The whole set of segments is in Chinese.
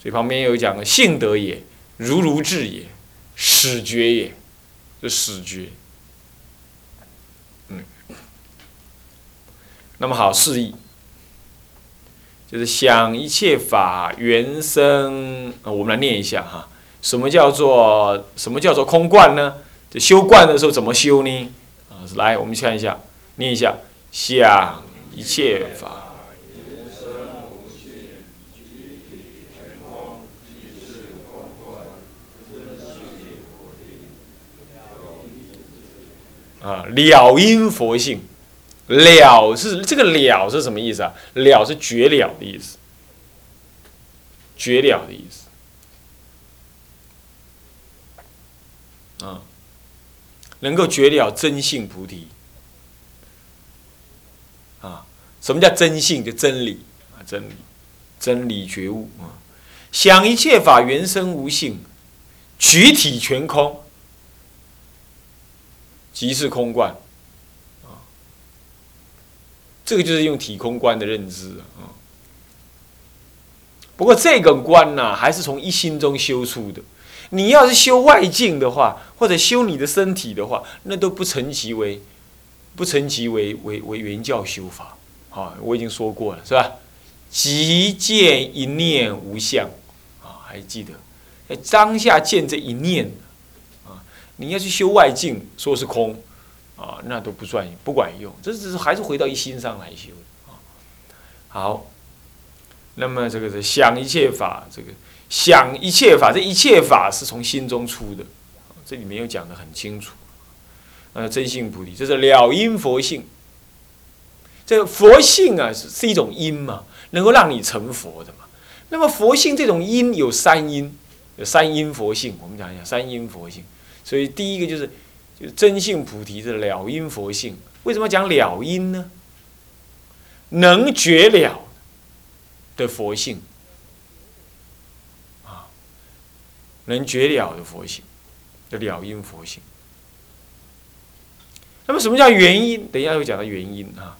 所以旁边有讲了，性德也，如智也，始觉也，这始觉。那么好，释义就是想一切法原生，我们来念一下哈。什么叫做空观呢？就修观的时候怎么修呢？来，我们看一下，念一下，想一切法。 啊，了因佛性，了是这个了是什么意思啊？了是绝了的意思，绝了的意思。啊，能够绝了真性菩提。啊，什么叫真性？就真理啊，真理，真理觉悟啊，想一切法原生无性，举体全空。 即是空观，啊，这个就是用体空观的认知啊。不过这个观呢、啊，还是从一心中修出的。你要是修外境的话，或者修你的身体的话，那都不成其为原教修法啊。我已经说过了，是吧？即见一念无相啊，还记得？当下见这一念。 你要去修外境，说是空，啊，那都不管用，这只是还是回到一心上来修的啊。好，那么这个是想一切法，这个想一切法，这一切法是从心中出的，这里没有讲得很清楚。真性菩提，这是了因佛性。这个佛性啊，是一种因嘛，能够让你成佛的嘛。那么佛性这种因有三因，有三因佛性，我们讲一下三因佛性。 所以第一个就是真性菩提的了因佛性。为什么讲了因呢？能觉了的佛性啊，能觉了的佛性，的了因佛性。那么什么叫原因？等一下会讲到原因啊。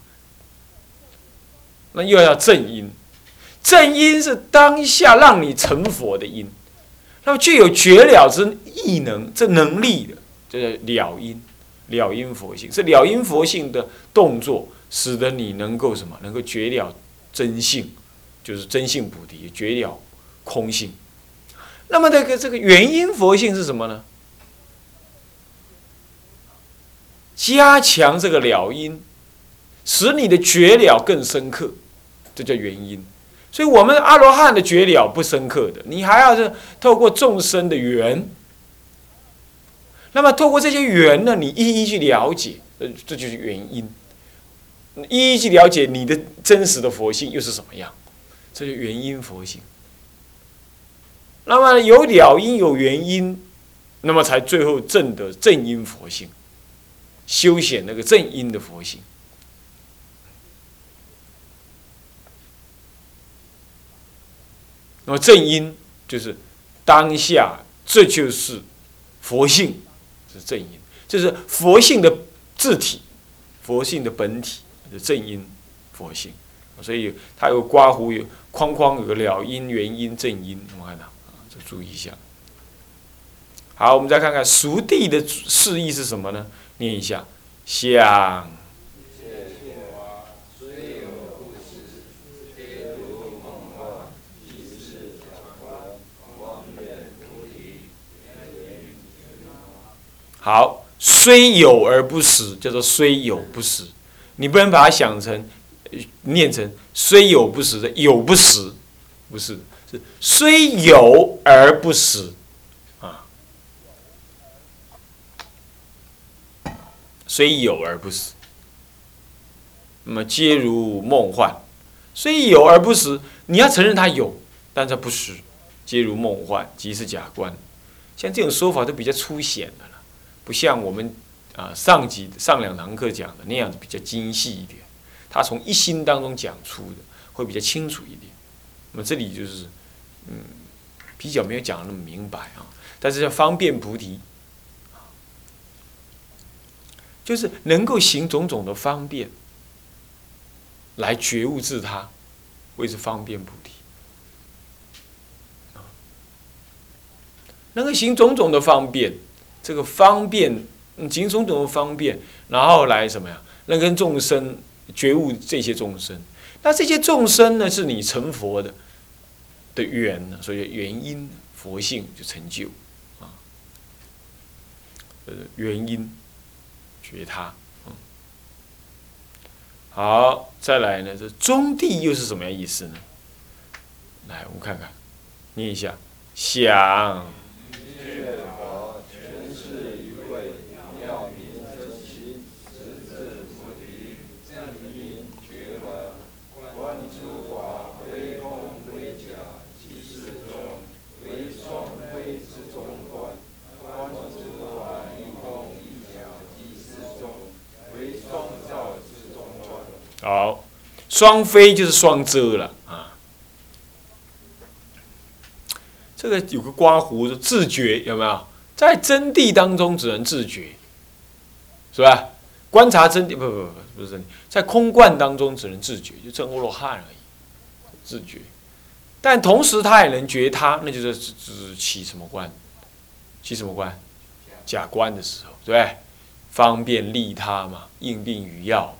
那又要正因，正因是当下让你成佛的因。 那么具有觉了之异能，这能力的，这叫了因，了因佛性是了因佛性的动作，使得你能够什么？能够觉了真性，就是真性菩提，觉了空性。那么这个原因佛性是什么呢？加强这个了因，使你的觉了更深刻，这叫原因。 所以，我们阿罗汉的觉了不深刻的，你还要是透过众生的缘，那么透过这些缘呢，你一一去了解，这就是原因。一一去了解你的真实的佛性又是什么样，这就原因佛性。那么有了因有原因，那么才最后证得正因佛性，修显那个正因的佛性。 那么正因就是当下，这就是佛性，是正因，这是佛性的自体，佛性的本体，是正因佛性。所以它有刮胡有框框有个了因、原因、正因，我们看到啊，就注意一下。好，我们再看看熟地的释义是什么呢？念一下，想。 好，虽有而不实，叫做虽有不实。你不能把它想成、念成虽有不实的有不实，不是，是虽有而不实，啊，虽有而不实。那么皆如梦幻，虽有而不实，你要承认它有，但它不实，皆如梦幻，即是假观。像这种说法都比较粗显的了。 不像我们啊上两堂课讲的那样子比较精细一点，他从一心当中讲出的会比较清楚一点。那么这里就是比较没有讲的那么明白啊，但是要方便菩提，就是能够行种种的方便来觉悟自他，谓之方便菩提。能够行种种的方便，这个方便，行种种的方便，然后来什么呀？能跟众生觉悟这些众生，那这些众生呢，是你成佛的缘呢，所以原因佛性就成就啊，原因觉他。好，再来呢，这中地又是什么样意思呢？来，我们看看，念一下，想。好，双飞就是双遮了啊。这个有个刮胡的自觉有没有？在真谛当中只能自觉，是吧？观察真谛不是真谛，在空观当中只能自觉，就证阿罗汉而已，自觉。但同时他也能觉他，那就是起什么观？起什么观？假观的时候，对不对？方便利他嘛，应病与药。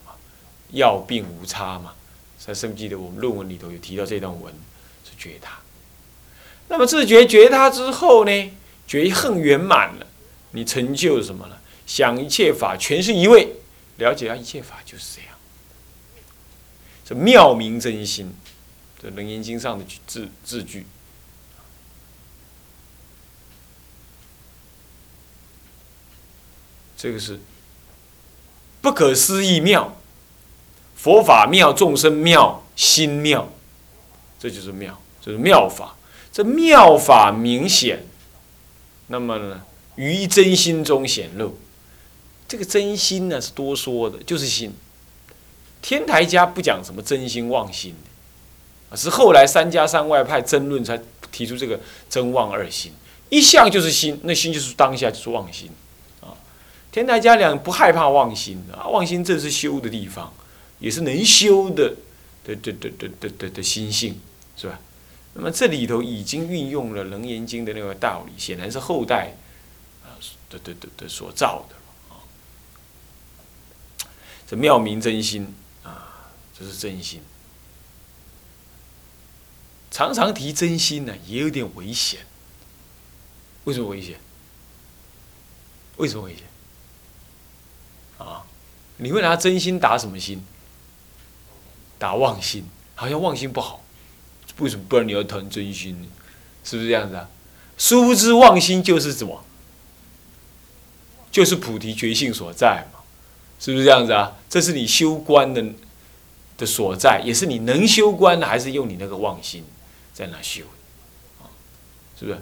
药病无差嘛，在《生记》的我们论文里头有提到这段文，是觉他。那么自觉觉他之后呢，觉恨圆满了，你成就什么了？想一切法全是一位，了解到一切法就是这样。这妙明真心，这《楞严经》上的字句。这个是不可思议妙。佛法妙，众生妙，心妙，这就是妙，这是妙法。这妙法明显，那么呢，于真心中显露。这个真心呢是多说的，就是心。天台家不讲什么真心妄心的，是后来三家三外派争论才提出这个真妄二心。一向就是心，那心就是当下就是妄心啊。天台家俩不害怕妄心啊，妄心正是修的地方。也是能修的心性，是吧？那么这里头已经运用了《楞严经》的那个道理，显然是后代的所造的啊。这妙明真心啊，这是真心。常常提真心呢，也有点危险。为什么危险？为什么危险？啊？你会拿真心打什么心？打妄心，好像妄心不好，为什么？不然你要谈真心呢？是不是这样子啊？殊不知妄心就是什么？就是菩提觉性所在嘛，是不是这样子啊？这是你修观的所在，也是你能修观的，还是用你那个妄心在那修？是不是？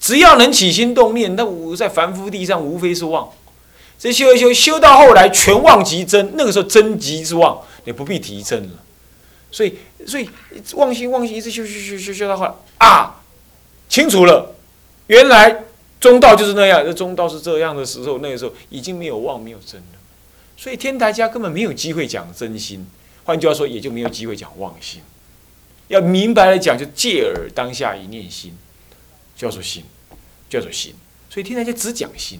只要能起心动念，那我在凡夫地上无非是妄。这修一修，修到后来全妄即真，那个时候真即是妄，你不必提真了。所以妄心一直修到后来啊，清楚了，原来中道就是那样，这中道是这样的时候，那个时候已经没有妄没有真了。所以天台家根本没有机会讲真心，换句话说，也就没有机会讲妄心。要明白来讲，就借耳当下一念心，叫做心。所以天台家只讲心。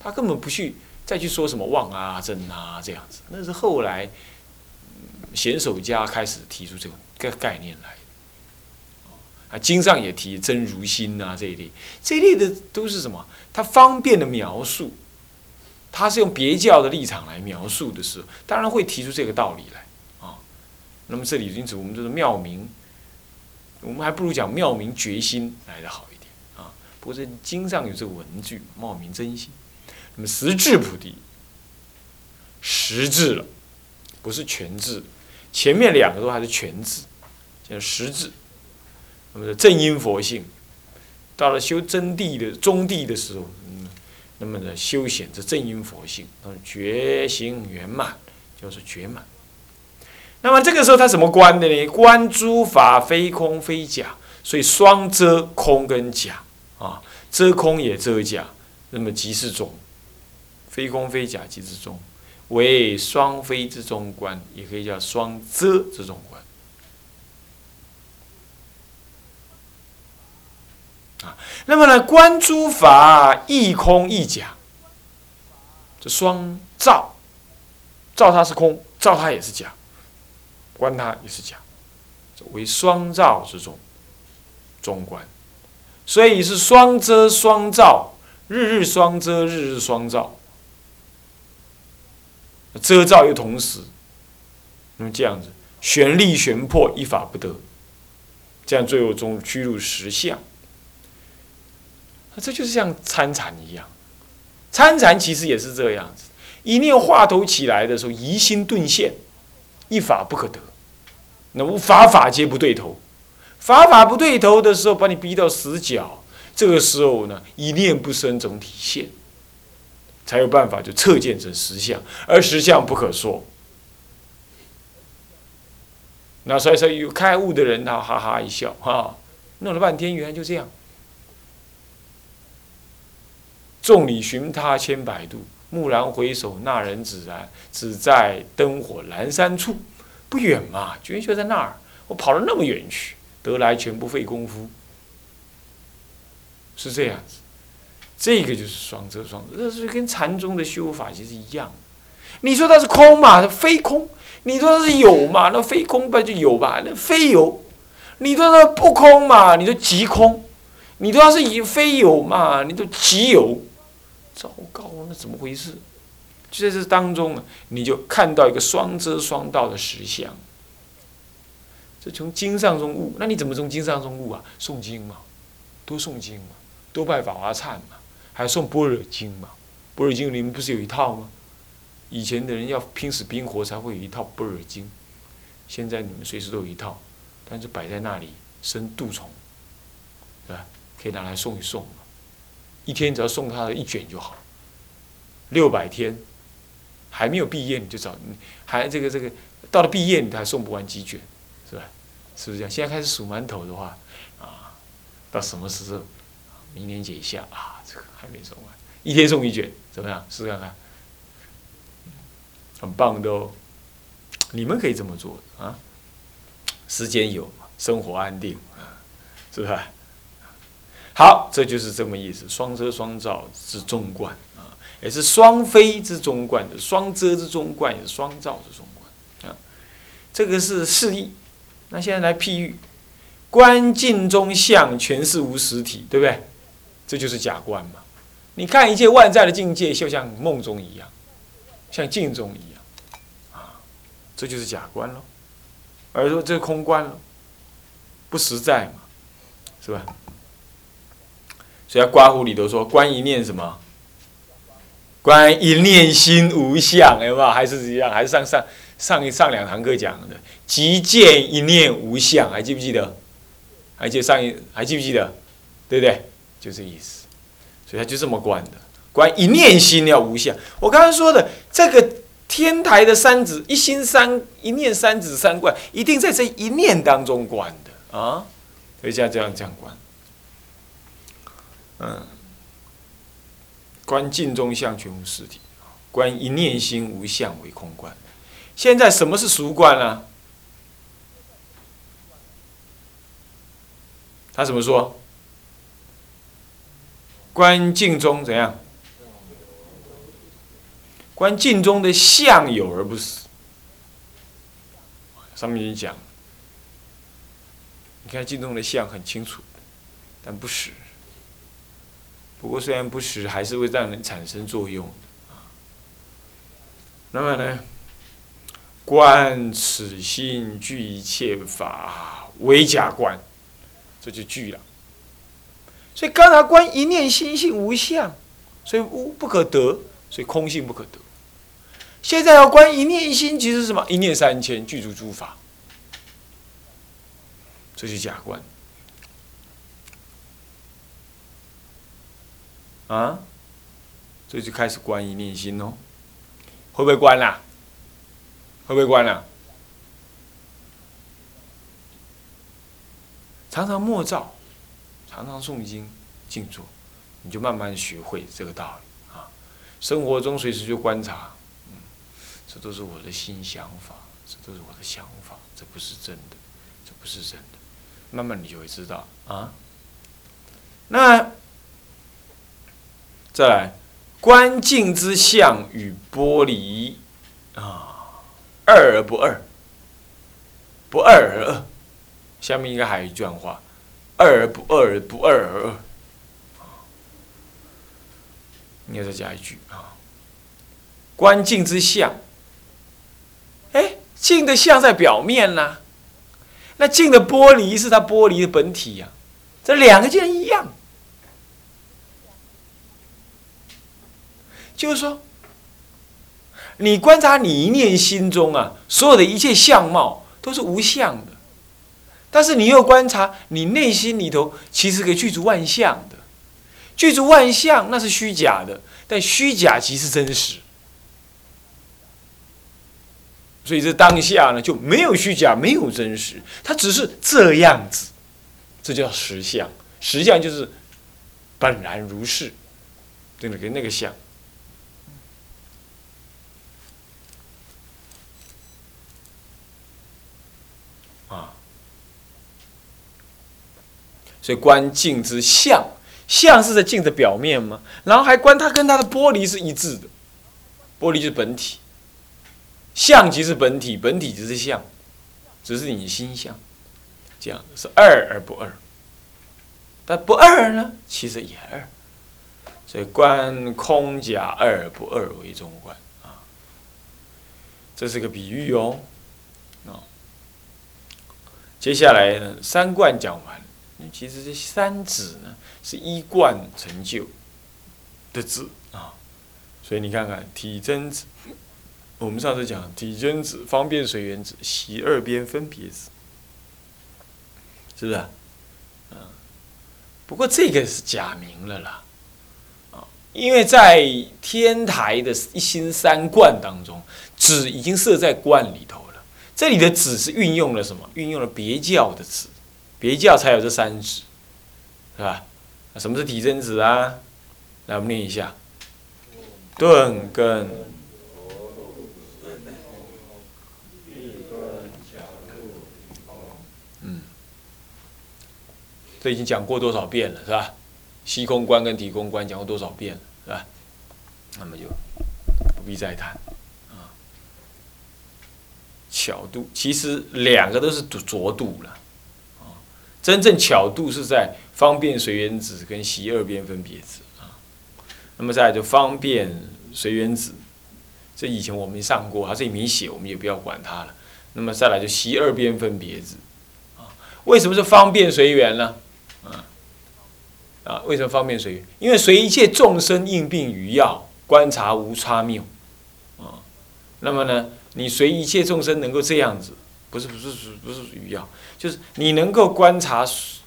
他根本不去再去说什么妄啊、真啊这样子，那是后来显首家开始提出这个概念来的。啊，经上也提真如心啊这一类的都是什么？他方便的描述，他是用别教的立场来描述的时候，当然会提出这个道理来啊。那么这里因此我们就是妙明，我们还不如讲妙明觉心来的好一点啊。不过这经上有这个文句，妙明真心。那么实质菩提，实质了，不是全质。前面两个都还是全质，叫实质。那么正因佛性，到了修真谛的中谛的时候，那么呢修显这正因佛性，觉行圆满，就是觉满。那么这个时候他怎么观的呢？观诸法非空非假，所以双遮空跟假啊，遮空也遮假，那么即是中。非空非假即之中，为双非之中观，也可以叫双遮之中观。啊。那么呢，观诸法亦空亦假，这双照，照它是空，照它也是假，观它也是假，为双照之中，中观。所以是双遮双照，日日双遮，日日双照，遮照又同时。那么这样子，玄立玄破，一法不得。这样最后终居入实相。这就是像参禅一样，参禅其实也是这样子。一念化头起来的时候，疑心顿现，一法不可得。那无法法皆不对头，法法不对头的时候，把你逼到死角。这个时候呢，一念不生总体现，才有办法就彻见成实相，而实相不可说。那所以说有开悟的人，他哈哈一笑，哈，弄了半天原来就这样。众里寻他千百度，蓦然回首，那人只在灯火阑珊处。不远嘛，觉就在那儿，我跑了那么远去，得来全不费功夫。是这样子，这个就是双遮双遮，这是跟禅宗的修法其实一样。你说它是空嘛，它非空；你说它是有嘛，那非空吧就有吧，那非有；你说它不空嘛，你就即空；你说它是非有嘛，你就即有。糟糕，那怎么回事？就在这当中呢，你就看到一个双遮双道的实相。这从经上中悟，那你怎么从经上中悟啊？诵经嘛，多诵经嘛，多拜法华忏嘛，还诵般若经嘛。般若经里面不是有一套吗？以前的人要拼死拼活才会有一套般若经，现在你们随时都有一套，但是摆在那里生蠹虫，对吧？可以拿来诵一诵嘛，一天只要诵它的一卷就好，600天。还没有毕业你就找，还这个到了毕业你还送不完几卷，是吧？是不是这样？现在开始数馒头的话，啊，到什么时候？明年解一下啊，这个还没送完，一天送一卷，怎么样？试试看看，很棒的哦。你们可以这么做啊，时间有，生活安定啊，是不是？好，这就是这么意思，双遮双照之中观啊。也是双非之中观，双遮之中观，也是双照之中观啊。这个是示意。那现在来譬喻，观境中相全是无实体，对不对？这就是假观嘛。你看一切万在的境界，就像梦中一样，像镜中一样啊，这就是假观喽。而说这是空观喽，不实在嘛，是吧？所以刮胡里头说，观一念什么？观一念心无相，有没有？还是一样，还是上两堂课讲的，即见一念无相，还记不记得？还记不记得？对不对？就这意思。所以他就这么观的，观一念心要无相。我刚刚说的这个天台的三指一心一念三指三观，一定在这一念当中观的啊。所以这样观，嗯。观境中相全无实体，观一念心无相为空观。现在什么是俗观啊？他怎么说？观境中怎样？观境中的相有而不实。上面已经讲，你看境中的相很清楚，但不实。不过虽然不实，还是会让人产生作用。那么呢，观此心具一切法为假观，这就具了。所以刚才观一念心性无相，所以无不可得，所以空性不可得。现在要观一念心，其实是什么？一念三千具足诸法，这是假观。啊，所以就开始观一念心哦，会不会观啦？会不会观啦？常常默照，常常诵经、静坐，你就慢慢学会这个道理啊。生活中随时就观察，嗯，这都是我的新想法，这都是我的想法，这不是真的，这不是真的，慢慢你就会知道啊。那再来，观境之相与剥离啊，二而不二，不二而二。下面应该还有一段话：二而不二，不二而二。应该再加一句啊，观境之相。哎，境的相在表面啦、啊，那境的剥离是它剥离的本体呀、啊，这两个竟然一样。就是说，你观察你一念心中啊，所有的一切相貌都是无相的，但是你又观察你内心里头，其实可以具足万象的，具足万象那是虚假的，但虚假即是真实。所以这当下呢，就没有虚假，没有真实，它只是这样子，这叫实相。实相就是本然如是，对不对？那个相。所以观境之相，相是在境的表面吗？然后还观它跟它的剥离是一致的，剥离就是本体，相即是本体，本体即是相，只是你心相，这样是二而不二。但不二呢，其实也二，所以观空假二不二为中观啊，这是个比喻哦。接下来呢，三观讲完。其实这三子呢是一贯成就的子啊，所以你看看体真子，我们上次讲体真子、方便随缘子、习二边分别子，是不是？嗯，不过这个是假名了啦，啊，因为在天台的一心三观当中，子已经设在观里头了，这里的子是运用了什么？运用了别教的子。别教才有这三子，是吧？什么是体真子啊？来，我们念一下：顿根、这已经讲过多少遍了，是吧？息空观跟体空观讲过多少遍了，是吧？那么就不必再谈啊。巧度其实两个都是浊度了。真正巧度是在方便随缘子跟习二边分别子啊，那么再来就方便随缘子，这以前我们上过，它这里没写，我们也不要管它了。那么再来就习二边分别子啊，为什么是方便随缘呢？为什么方便随缘？因为随一切众生应病于药，观察无差谬啊。那么呢，你随一切众生能够这样子。不是于要，就是你能够观察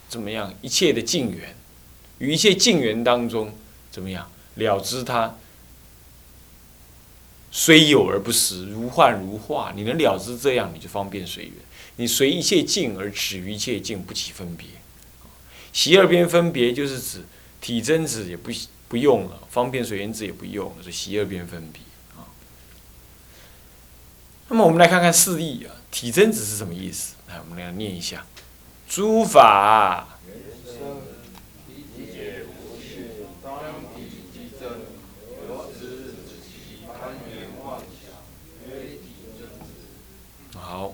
怎么样一切的境缘，与一切境缘当中怎么样了知它虽有而不实，如幻如化。你能了知这样，你就方便随缘。你随一切境而止于一切境，不起分别。习二边分别就是指体真子也不用了，方便随缘子也不用了，所以习二边分别。那么我们来看看释义啊，体真子是什么意思？来，我们来念一下：诸法原生理解无序，当体即真，由此止其攀缘妄想，曰体真子。好，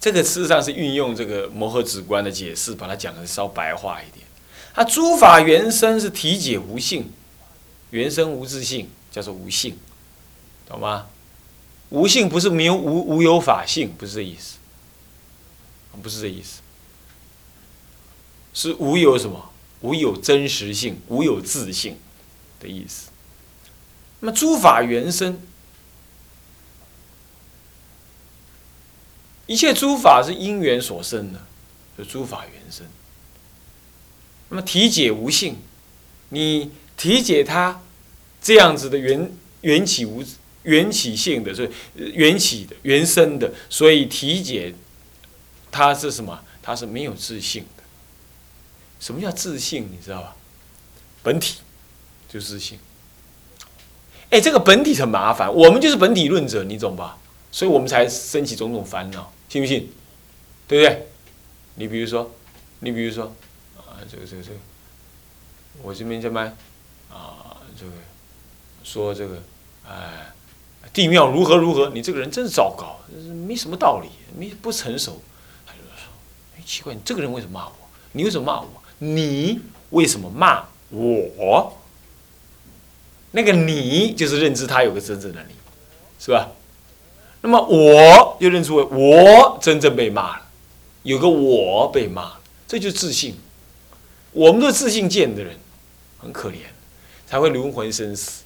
这个事实上是运用这个摩诃止观的解释，把它讲的稍白话一点。它诸法原生是体解无性，原生无自性，叫做无性。懂吗？无性不是没有无有法性，不是这意思，不是这意思，是无有什么？无有真实性，无有自性的意思。那么诸法原生，一切诸法是因缘所生的，就诸法原生。那么体解无性，你体解它这样子的缘起性的，所以缘起的、缘生的，所以体解它是什么？它是没有自性的。什么叫自性？你知道吧？本体就是自性。哎，这个本体很麻烦，我们就是本体论者，你懂吧？所以我们才升起种种烦恼，信不信？对不对？你比如说，这个，我这边这边啊，这个说这个，哎，地庙如何如何，你这个人真是糟糕，没什么道理，不成熟。他就说，哎，奇怪，你这个人为什么骂我？你为什么骂我？你为什么骂我？那个你就是认知他有个真正的你，是吧？那么我就认出我真正被骂了，有个我被骂了，这就是自信。我们都自信见的人，很可怜，才会轮回生死。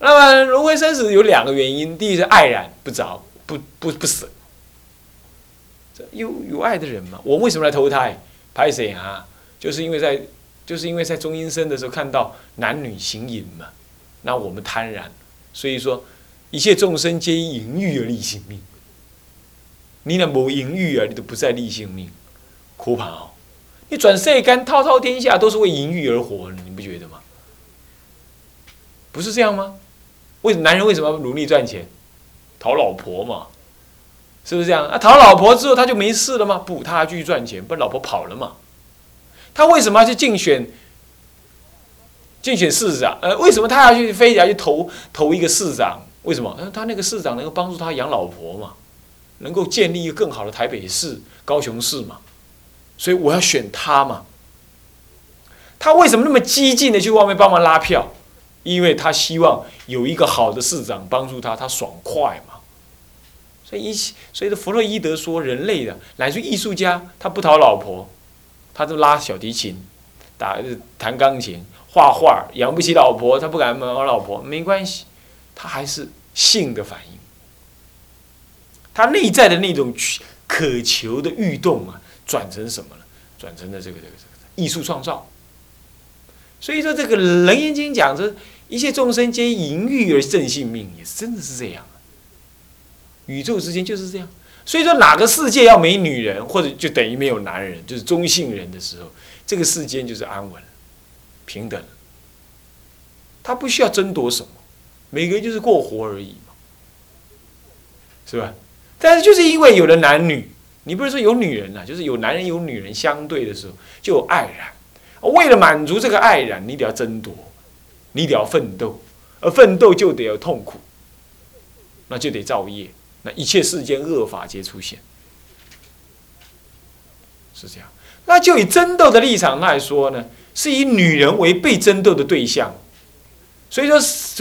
那么轮回生死有两个原因，第一是爱染不着，不死。有爱的人嘛，我为什么来投胎？拍谁啊？就是因为在中阴身的时候看到男女行淫嘛，那我们贪婪，所以说一切众生皆因淫欲而立性命。你若无淫欲啊，你都不再立性命，苦怕哦！你转世间滔滔天下都是为淫欲而活，你不觉得吗？不是这样吗？为男人为什么要努力赚钱？讨老婆嘛。是不是这样？啊，讨老婆之后他就没事了吗？不，他继续赚钱，不然老婆跑了嘛。他为什么要去竞选市长？为什么他要去非得要去投一个市长？为什么？他那个市长能够帮助他养老婆嘛，能够建立一个更好的台北市、高雄市嘛，所以我要选他嘛。他为什么那么激进的去外面帮忙拉票？因为他希望有一个好的市长帮助他，他爽快嘛。所以弗洛伊德说，人类的乃至艺术家，他不讨老婆，他就拉小提琴、弹钢琴、画画，养不起老婆，他不敢讨老婆，没关系，他还是性的反应。他内在的那种渴求的欲动啊，转成什么了？转成了这个艺术创造。所以说，这个《楞严经》讲着一切众生皆淫欲而正性命，也真的是这样。宇宙之间就是这样，所以说哪个世界要没女人，或者就等于没有男人，就是中性人的时候，这个世间就是安稳、平等，他不需要争夺什么，每个人就是过活而已嘛，是吧？但是就是因为有了男女，你不是说有女人啊，就是有男人有女人相对的时候，就有爱染。为了满足这个爱染，你得要争夺，你得要奋斗，而奋斗就得要痛苦，那就得造业。那一切世间恶法皆出现，是这样。那就以争斗的立场来说呢，是以女人为被争斗的对象。所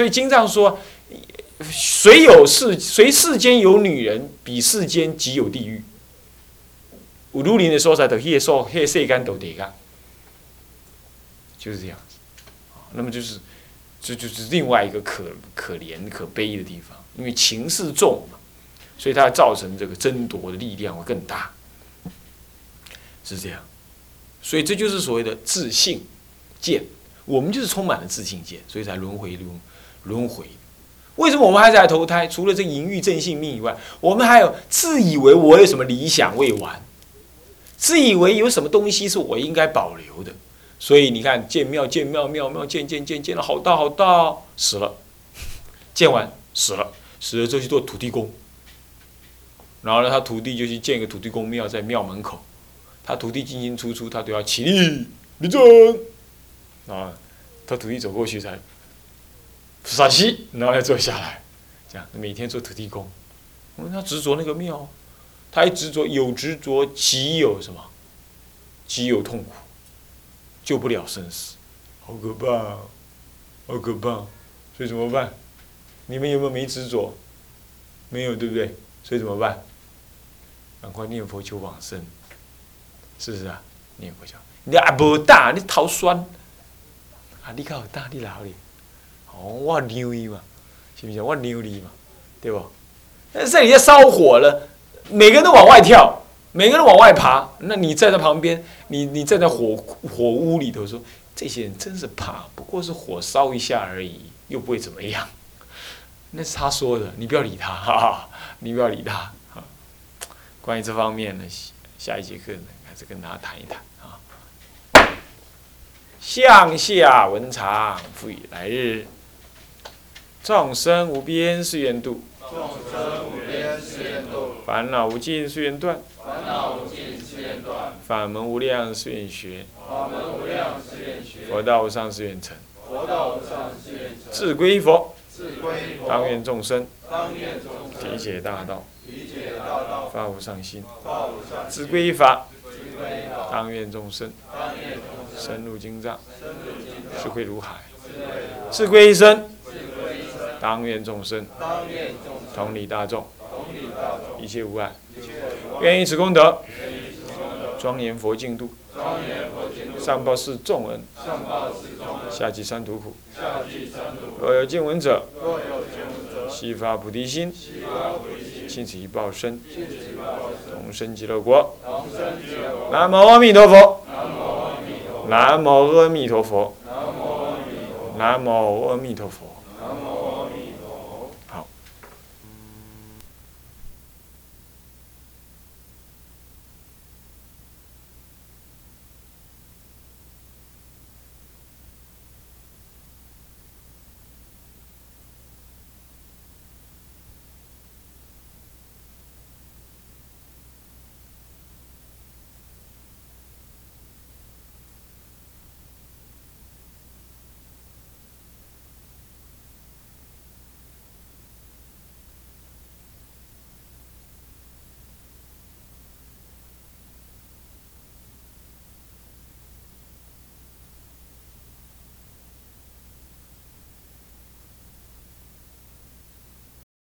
以经上说，谁世间有女人，彼世间即有地狱。有女人的所在，就那世间就地狱，就是这样子。那么就是另外一个可怜可悲的地方，因为情势重嘛。所以它造成这个争夺的力量会更大，是这样。所以这就是所谓的自信见，我们就是充满了自信见，所以才轮回。为什么我们还在投胎？除了这淫欲正性命以外，我们还有自以为我有什么理想未完，自以为有什么东西是我应该保留的。所以你看，建庙建了好大好大，哦，死了，建完死了之后去做土地公。然后呢，他徒弟就去建一个土地公庙，在庙门口，他徒弟进进出出，他都要起立立正，啊，他徒弟走过去才傻气，然后要坐下来，这样每天做土地公。他执着那个庙，他一执着，有执着即有什么？即有痛苦，救不了生死，好可怕，啊，好可怕！所以怎么办？你们有没有没执着？没有，对不对？所以怎么办？赶快念佛求往生，是不是啊？念佛求，你阿无胆，你头酸，啊，你较有胆，你老哩，哦，我牛伊嘛，是不是？我牛你嘛，对不？这里要烧火了，每个人都往外跳，每个人都往外爬，那你站在旁边，你站在火屋里头说，这些人真是怕，不过是火烧一下而已，又不会怎么样。那是他说的，你不要理他，哈哈，你不要理他。关于这方面呢，下一节课呢，还是跟大家谈一谈啊。向下文长，复以来日。众生无边誓愿度，众生无边誓愿度；烦恼无尽誓愿断，烦恼无尽誓愿断。法门无量誓愿学，佛道无上誓愿成，自归佛，当愿众生体解大道，发无上心；自归法，当愿众生深入经藏，智慧如海；自归身，当愿众生同理大众，一切无碍。愿以此功德庄严佛净土，上报四重恩，下济三途苦。若有见闻者，悉发菩提心，尽此一报身，同生极乐国。南无阿弥陀佛，南无阿弥陀佛，南无阿弥陀佛。